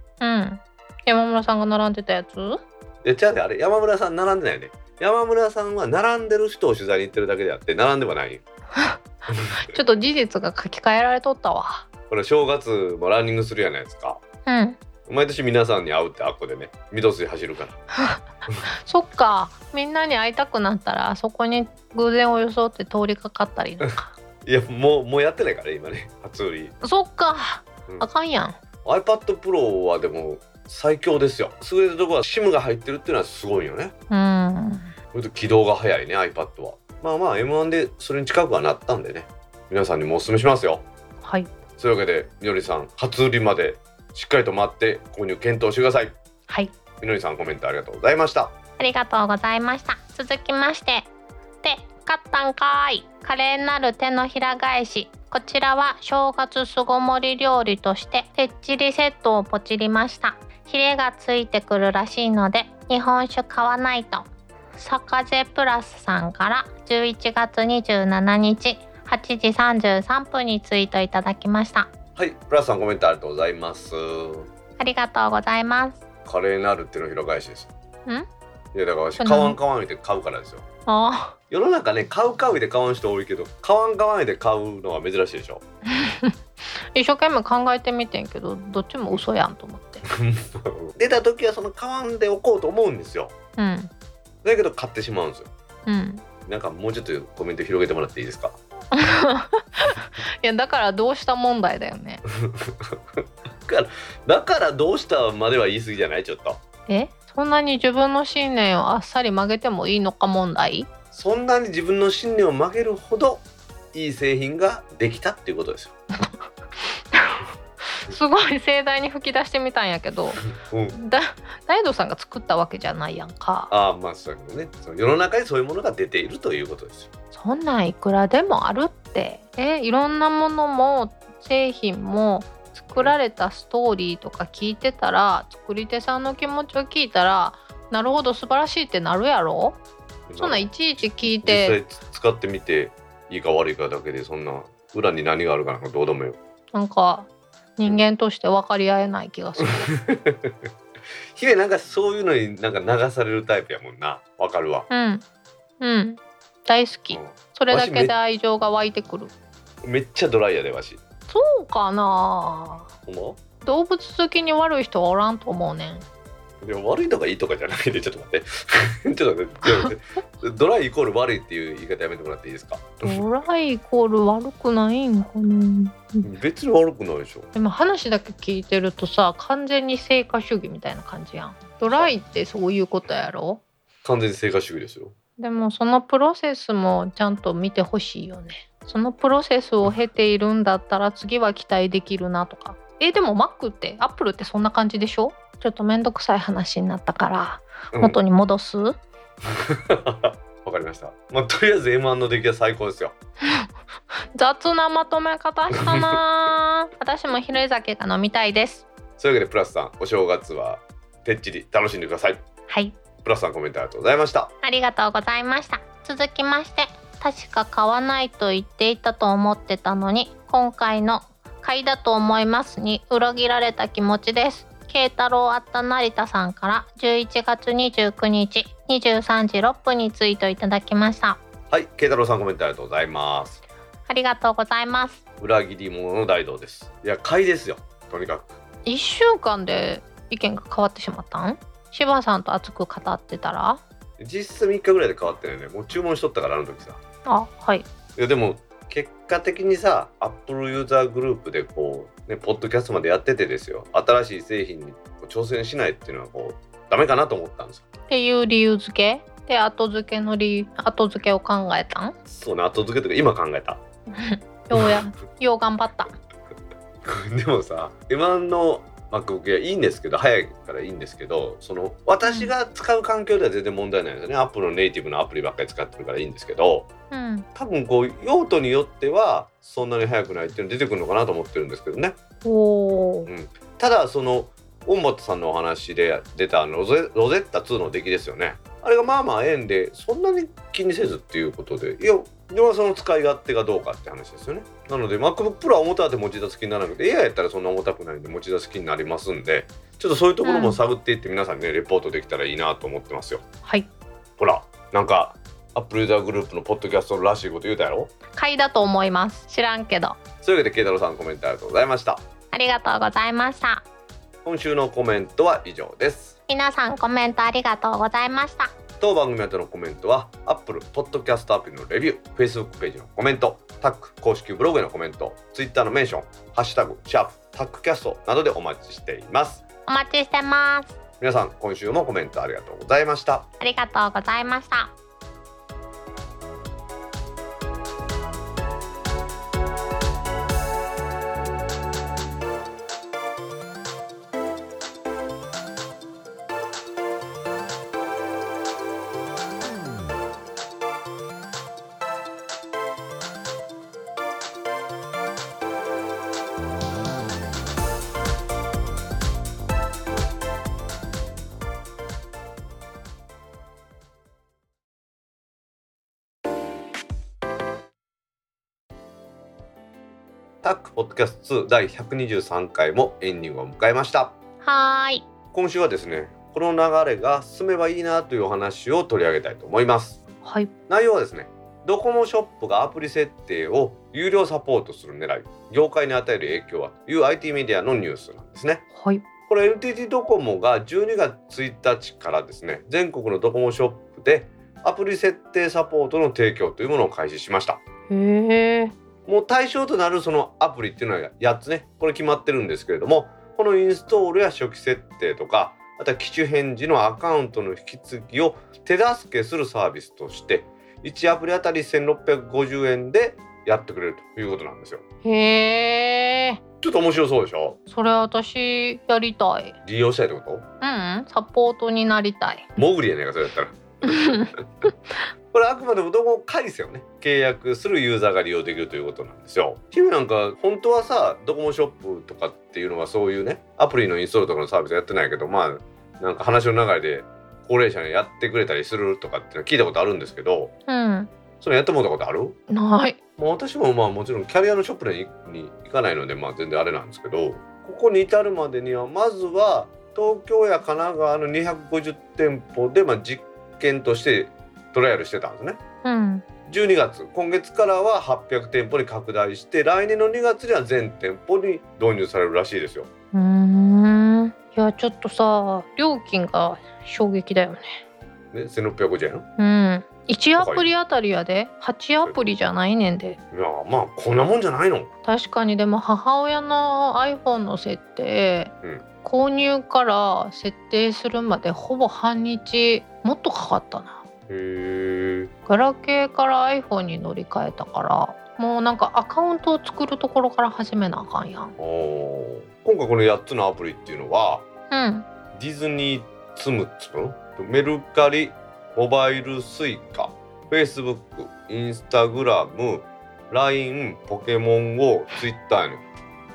山村さんが並んでたやつ。いや違うね、あれ山村さん並んでないね。山村さんは並んでる人を取材に行ってるだけであって、並んではないちょっと事実が書き換えられとったわ。これ正月もランニングするやないですか。毎年皆さんに会うって、あっこでね、緑筋走るからそっか、みんなに会いたくなったらあそこに偶然を装って通りかかったりなんかいや、もうやってないから今ね、初売り。そっか、あかんやん。 iPad Pro はでも最強ですよ。優れたところは SIM が入ってるっていうのはすごいよね。それと起動が早いね、 iPad は。まあまあ M1 でそれに近くはなったんでね、皆さんにもお勧めしますよ。はい、そういうわけで、みどりさん初売りまでしっかりと待って購入検討してください。はい、みどりさんコメントありがとうございました。ありがとうございました。続きまして、で勝ったんかーい。華麗なる手のひら返し。こちらは正月巣ごもり料理としててっちりセットをポチりました。ヒレがついてくるらしいので日本酒買わないと。サカゼプラスさんから11月27日8時33分にツイートいただきました。はい、プラスさんコメントありがとうございます。ありがとうございます。カレーなるっての広返しです。いやだから私、買わんで買うからですよ。あ、世の中ね、買うで買わん人多いけど、買わんで買うのは珍しいでしょ一生懸命考えてみてんけどどっちも嘘やんと思って出た時はその買わんでおこうと思うんですよ、うん、だけど買ってしまうんですよ、うん、なんかもうちょっとコメント広げてもらっていいですかいやだからどうした問題だよねだからどうしたまでは言い過ぎじゃない？ちょっとそんなに自分の信念をあっさり曲げてもいいのか問題。そんなに自分の信念を曲げるほどいい製品ができたっていうことですよすごい盛大に吹き出してみたんやけど、うん、大道さんが作ったわけじゃないやんか。あ、まあそうだけどね、その世の中にそういうものが出ているということですよ。そんなんいくらでもあるっていろんなものも製品も作られたストーリーとか聞いてたら、作り手さんの気持ちを聞いたらなるほど素晴らしいってなるやろ。そんないちいち聞いて実際使ってみていいか悪いかだけでそんな裏に何があるかなんかどうでもよ。なんか人間として分かり合えない気がする姫なんかそういうのになんか流されるタイプやもんな。分かるわ。うんうん大好き、うん、それだけで愛情が湧いてくる。めっちゃドライやでわし。そうかな。ほんま動物好きに悪い人はおらんと思うねん。でも悪いとかいいとかじゃなくてちょっと待ってちょっと待ってドライイコール悪いっていう言い方やめてもらっていいですかドライイコール悪くないんかな。別に悪くないでしょ。でも話だけ聞いてるとさ完全に成果主義みたいな感じやん。ドライってそういうことやろ。完全に成果主義ですよ。でもそのプロセスもちゃんと見てほしいよね。そのプロセスを経ているんだったら次は期待できるなとか。でも Mac って Apple ってそんな感じでしょ。ちょっとめんどくさい話になったから元に戻す、うん、わかりました、まあ、とりあえず M1 の出来は最高ですよ雑なまとめ方したな私もひろゆ酒が飲みたいです。そういうわけでプラスさんお正月はてっちり楽しんでください。はい。プラスさんコメントありがとうございました。ありがとうございました。続きまして確か買わないと言っていたと思ってたのに今回の買いだと思いますに裏切られた気持ちです。慶太郎あった成田さんから11月29日23時6分にツイートいただきました。はい。慶太郎さんコメントありがとうございます。ありがとうございます。裏切り者の大道です。いや買いですよ。とにかく1週間で意見が変わってしまったん。柴さんと熱く語ってたら実質3日ぐらいで変わってないね。もう注文しとったからあの時さあ。はい。いやでも結果的にさアップルユーザーグループでこうポッドキャストまでやっててですよ。新しい製品に挑戦しないっていうのはこうダメかなと思ったんですよ。っていう理由付けで後付けを考えたん。そうね後付けとか今考えたよう頑張ったでもさ今の MacBook Air いいんですけど早いからいいんですけどその私が使う環境では全然問題ないですよね。 Apple のネイティブのアプリばっかり使ってるからいいんですけど、うん、多分こう用途によってはそんなに速くないっていうの出てくるのかなと思ってるんですけどね。お、うん、ただそのオンバットさんのお話で出たロゼッタ2の出来ですよね。あれがまあまあ円でそんなに気にせずっていうことでいやではその使い勝手がどうかって話ですよね。なので MacBook Pro は重たくて持ち出す気にならなくて Air やったらそんな重たくないんで持ち出す気になりますんでちょっとそういうところも探っていって皆さんねレポートできたらいいなと思ってますよ、うん、はい。ほらなんかアップルユーザーグループのポッドキャストらしいこと言うたやろ。買いだと思います。知らんけど。そういうわけで慶太郎さんコメントありがとうございました。ありがとうございました。今週のコメントは以上です。皆さんコメントありがとうございました。当番組宛てのコメントは Apple Podcast アプリのレビュー Facebook ページのコメントタック公式ブログへのコメント Twitter のメンションハッシュタグシャープタックキャストなどでお待ちしています。お待ちしてます。皆さん今週もコメントありがとうございました。ありがとうございました。タックポッドキャスト2第123回もエンディングを迎えました。はーい。今週はですねこの流れが進めばいいなというお話を取り上げたいと思います。はい。内容はですねドコモショップがアプリ設定を有料サポートする狙い、業界に与える影響はという IT メディアのニュースなんですね。はい。これ NTT ドコモが12月1日からですね、全国のドコモショップでアプリ設定サポートの提供というものを開始しました。へー。もう対象となるそのアプリっていうのは8つね、これ決まってるんですけれども、このインストールや初期設定とか、あとは機種返事のアカウントの引き継ぎを手助けするサービスとして、1アプリあたり1650円でやってくれるということなんですよ。へー。ちょっと面白そうでしょ。それ私やりたい。利用したいってこと？うん、サポートになりたい。モグリやねんかそれだったらこれあくまでもどこも回線をね契約するユーザーが利用できるということなんですよ。君なんか本当はさ、ドコモショップとかっていうのはそういうねアプリのインストールとかのサービスやってないけど、まあなんか話の流れで高齢者にやってくれたりするとかって聞いたことあるんですけど、うん、それやってもらったことある？ない。まあ、私もまあもちろんキャリアのショップに行かないので、まあ全然あれなんですけど、ここに至るまでにはまずは東京や神奈川の250店舗でまあ実験としてトライアルしてたんですね、うん、12月、今月からは800店舗に拡大して、来年の2月には全店舗に導入されるらしいですよ。うーん、いやちょっとさ、料金が衝撃だよね。1650円、うん、1アプリあたりやで、8アプリじゃないねんで。いやまあこんなもんじゃないの。確かに。でも母親の iPhone の設定、うん、購入から設定するまでほぼ半日、もっとかかったな。へえ。ガラケーから iPhone に乗り換えたから、もうなんかアカウントを作るところから始めなあかんやん。お、今回この8つのアプリっていうのは、うん、ディズニーツムツム、メルカリ、モバイルスイカ、Facebook、Instagram、LINE、ポケモンを Twitter に。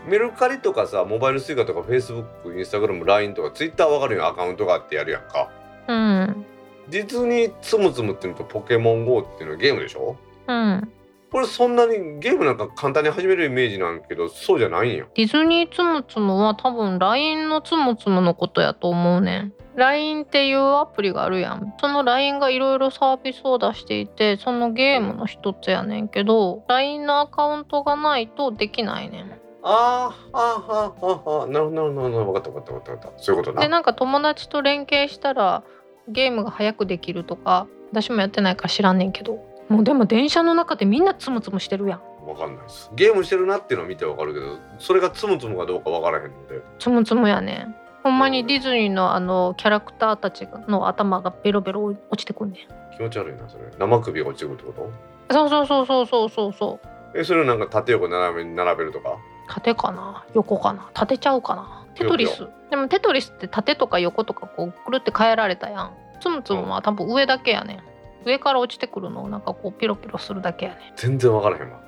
メルカリとかさ、モバイルスイカとか Facebook、Instagram、LINE とか Twitter 分かるよ、アカウントがあってやるやんか。うん。ディズニーツムツムっていうのとポケモン GO っていうのはゲームでしょ。うん。これそんなにゲームなんか簡単に始めるイメージなんけど、そうじゃないんよ。ディズニーツムツムは多分 LINE のツムツムのことやと思うねん。LINE っていうアプリがあるやん。その LINE がいろいろサービスを出していて、そのゲームの一つやねんけど、LINE のアカウントがないとできないねん。あーはーはーはー、なるほどなるほど、分かった分かった分かった、そういうことな。でなんか友達と連携したらゲームが早くできるとか、私もやってないから知らんねんけど、もうでも電車の中でみんなつむつむしてるやん。分かんないです。ゲームしてるなっていうのは見て分かるけど、それがつむつむかどうか分からへんので。つむつむやねん。ほんまにディズニーのあのキャラクターたちの頭がベロベロ落ちてくんねん。気持ち悪いなそれ。生首が落ちてくるってこと？そうそうそうそうそうそう。それをなんか縦横斜めに並べるとか。縦かな横かな、縦ちゃうかな。テトリス。でもテトリスって縦とか横とかこうくるって変えられたやん。つむつむは多分上だけやねん。上から落ちてくるのをなんかこうピロピロするだけやねん。全然わからへんわ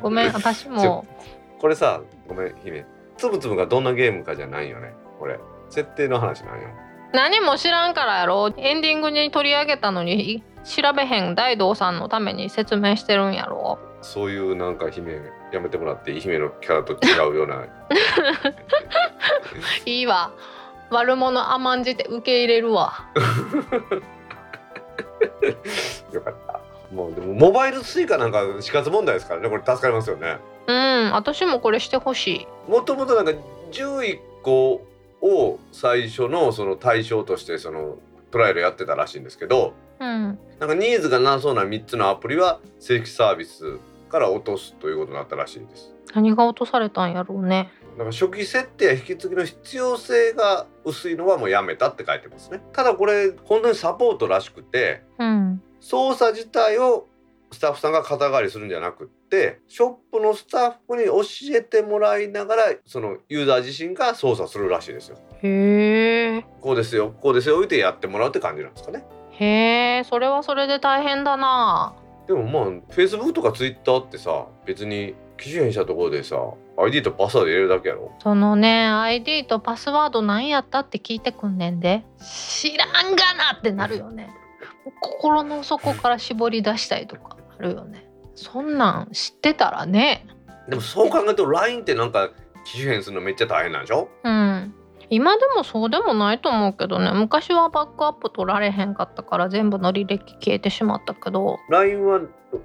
ごめん、私もこれさ、ごめん姫、つぶつぶがどんなゲームかじゃないよね。これ設定の話なんよ。何も知らんからやろ。エンディングに取り上げたのに調べへん大道さんのために説明してるんやろ。そういうなんか姫やめてもらっていい？姫のキャラと違うようないいわ、悪者甘んじて受け入れるわよかった。もうでもモバイルスイカなんか死活問題ですからね、これ助かりますよね。うん、私もこれしてほしい。もともとなんか11個を最初のその対象としてそのトライアルやってたらしいんですけど、うん、なんかニーズがなそうな3つのアプリは正規サービスから落とすということになったらしいです。何が落とされたんやろうね。なんか初期設定や引き継ぎの必要性が薄いのはもうやめたって書いてますね。ただこれ本当にサポートらしくて、うん、操作自体をスタッフさんが肩代わりするんじゃなくって、ショップのスタッフに教えてもらいながらそのユーザー自身が操作するらしいですよ。へー。こうですよこうですよ言ってやってもらうって感じなんですかね。へー、それはそれで大変だな。でもまあ Facebook とか Twitter ってさ、別に機種変したところでさ ID とパスワード入れるだけやろ。そのね ID とパスワード何やったって聞いてくんねんで。知らんがなってなるよね心の底から絞り出したりとかあるよねそんなん知ってたらね。でもそう考えると LINE ってなんか機種変するのめっちゃ大変なんでしょ。うん、今でもそうでもないと思うけどね。昔はバックアップ取られへんかったから全部の履歴消えてしまったけど、 LINE は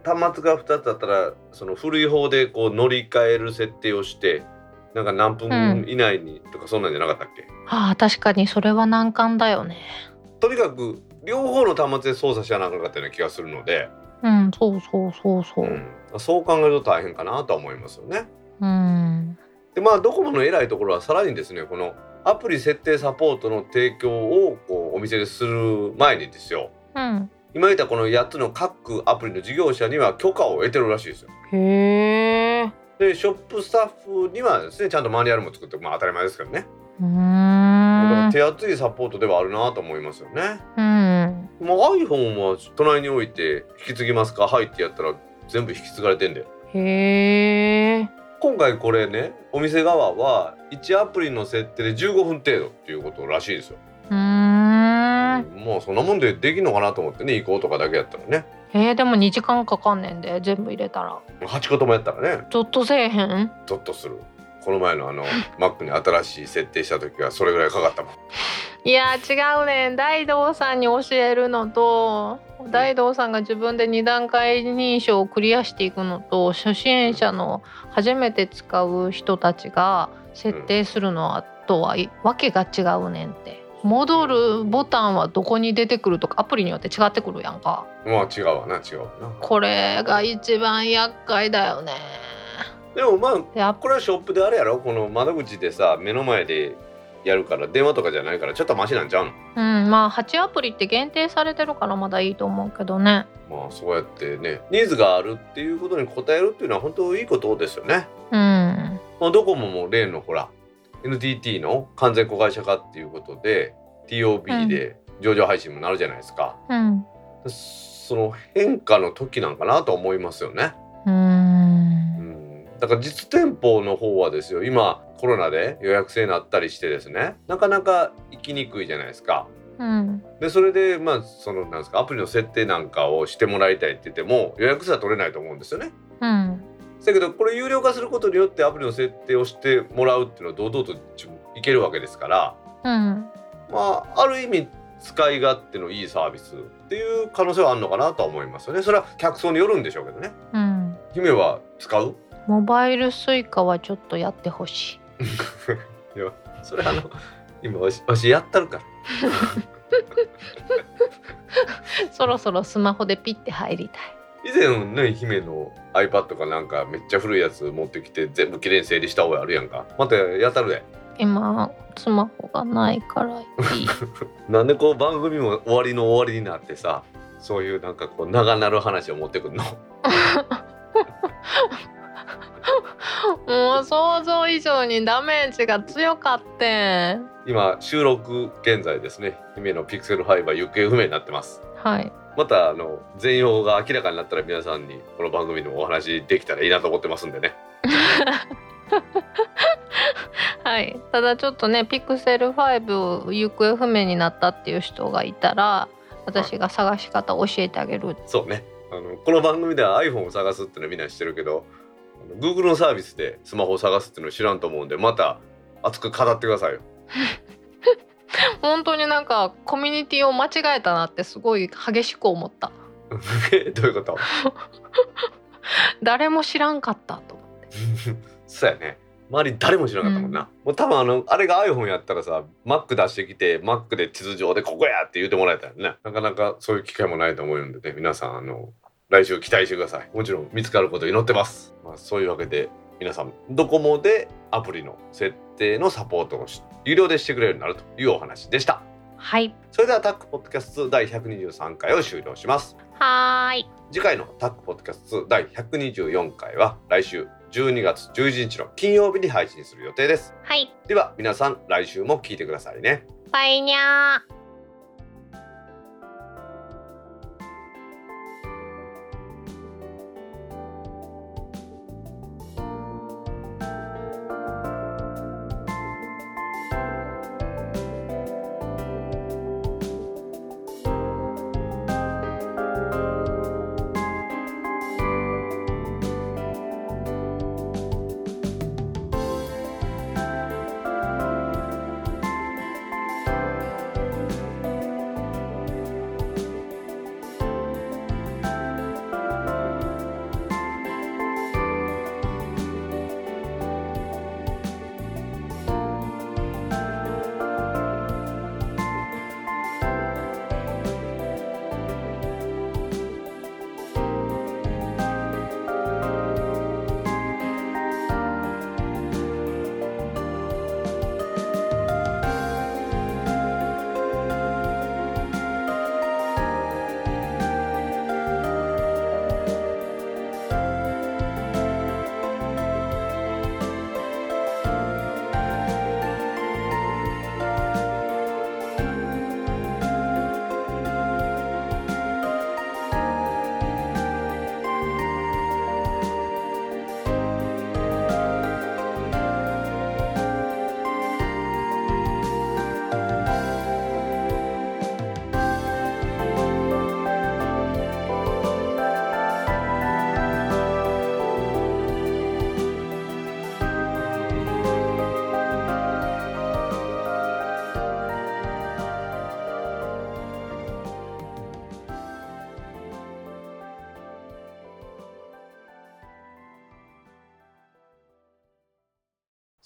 端末が2つあったらその古い方でこう乗り換える設定をしてなんか何分以内にとかそんなんじゃなかったっけ、うん、ああ確かにそれは難関だよね。とにかく両方の端末で操作しやなかったような気がするので、うん、そうそうそうそう、うん、そう考えると大変かなとは思いますよね。うんでまあ、ドコモの偉いところはさらにですね、このアプリ設定サポートの提供をこうお店でする前にですよ、うん、今言ったこの8つの各アプリの事業者には許可を得てるらしいですよ。へー。でショップスタッフにはですねちゃんとマニュアルも作って、まあ、当たり前ですけどね。うーん手厚いサポートではあるなと思いますよね、うんまあ、iPhone は隣に置いて引き継ぎますかはいってやったら全部引き継がれてんだよ。へー。今回これねお店側は1アプリの設定で15分程度っていうことらしいですよ。うーんもうそんなもんでできるのかなと思ってね移行とかだけやったらね。でも2時間かかんねんで全部入れたら8個ともやったらね。ちょっとせえへんちょっとする。この前のMac に新しい設定した時はそれぐらいかかったもん。いや違うねん。大道さんに教えるのと大道さんが自分で2段階認証をクリアしていくのと初心者の初めて使う人たちが設定するのとはわけが違うねんって。戻るボタンはどこに出てくるとかアプリによって違ってくるやんか。まあ違うわな違うわな。これが一番厄介だよね。でもまあこれはショップであれやろこの窓口でさ目の前でやるから電話とかじゃないからちょっとマシなんちゃうの。うんまあ8アプリって限定されてるからまだいいと思うけどね。まあそうやってねニーズがあるっていうことに応えるっていうのは本当いいことですよね。うんまあドコモも例のほらNTT の完全子会社化っていうことで TOB で上場配信もなるじゃないですか、うん、その変化の時なんかなと思いますよね。うんだから実店舗の方はですよ今コロナで予約制になったりしてですねなかなか行きにくいじゃないですか、うん、でそれでまあそのなんですかアプリの設定なんかをしてもらいたいって言っても予約すら取れないと思うんですよね、うんだけどこれ有料化することによってアプリの設定をしてもらうっていうのは堂々といけるわけですから、うん、まあある意味使い勝手のいいサービスっていう可能性はあるのかなとは思いますよね。それは客層によるんでしょうけどね、うん、姫は使う？モバイルスイカはちょっとやってほしい。いやそれ今わしやったるからそろそろスマホでピッて入りたい。以前ね姫の iPad かなんかめっちゃ古いやつ持ってきて全部きれいに整理した方があるやんか。またやたるで今スマホがないからいいなんでこう番組も終わりの終わりになってさそういうなんかこう長なる話を持ってくんのもう想像以上にダメージが強かって今収録現在ですね姫のピクセル5は行方不明になってます。はいまた全容が明らかになったら皆さんにこの番組のお話できたらいいなと思ってますんでねはいただちょっとねピクセル5行方不明になったっていう人がいたら私が探し方を教えてあげる、はい、そうねこの番組では iPhone を探すってのみんな知ってるけど Google のサービスでスマホを探すっての知らんと思うんでまた熱く語ってくださいよ本当になんかコミュニティを間違えたなってすごい激しく思ったどういうこと誰も知らんかったと思ってそうやね周り誰も知らんかったもんな、うん、もう多分あれが iPhone やったらさ Mac 出してきて Mac で地図上でここやって言ってもらえたよね。なかなかそういう機会もないと思うんでね皆さん来週期待してください。もちろん見つかることを祈ってます、まあ、そういうわけで皆さんドコモでアプリの設定のサポートを有料でしてくれるようになるというお話でした。はい。それではタックポッドキャスト第123回を終了します。はい。次回のタックポッドキャスト第124回は来週12月11日の金曜日に配信する予定です。はい。では皆さん来週も聞いてくださいね。バイニャー。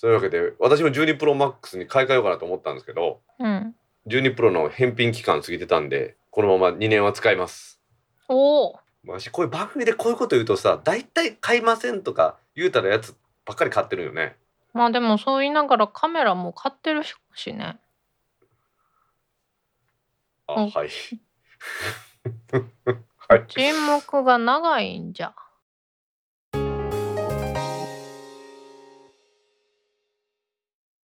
そういうわけで私も12 Pro Max に買い替えようかなと思ったんですけど、うん、12 Pro の返品期間過ぎてたんでこのまま2年は使います。おー、まじこういう番組でこういうこと言うとさ、大体買いませんとか言うたらやつばっかり買ってるよね。まあでもそう言いながらカメラも買ってるしね。あ、はい。はい、沈黙が長いんじゃ。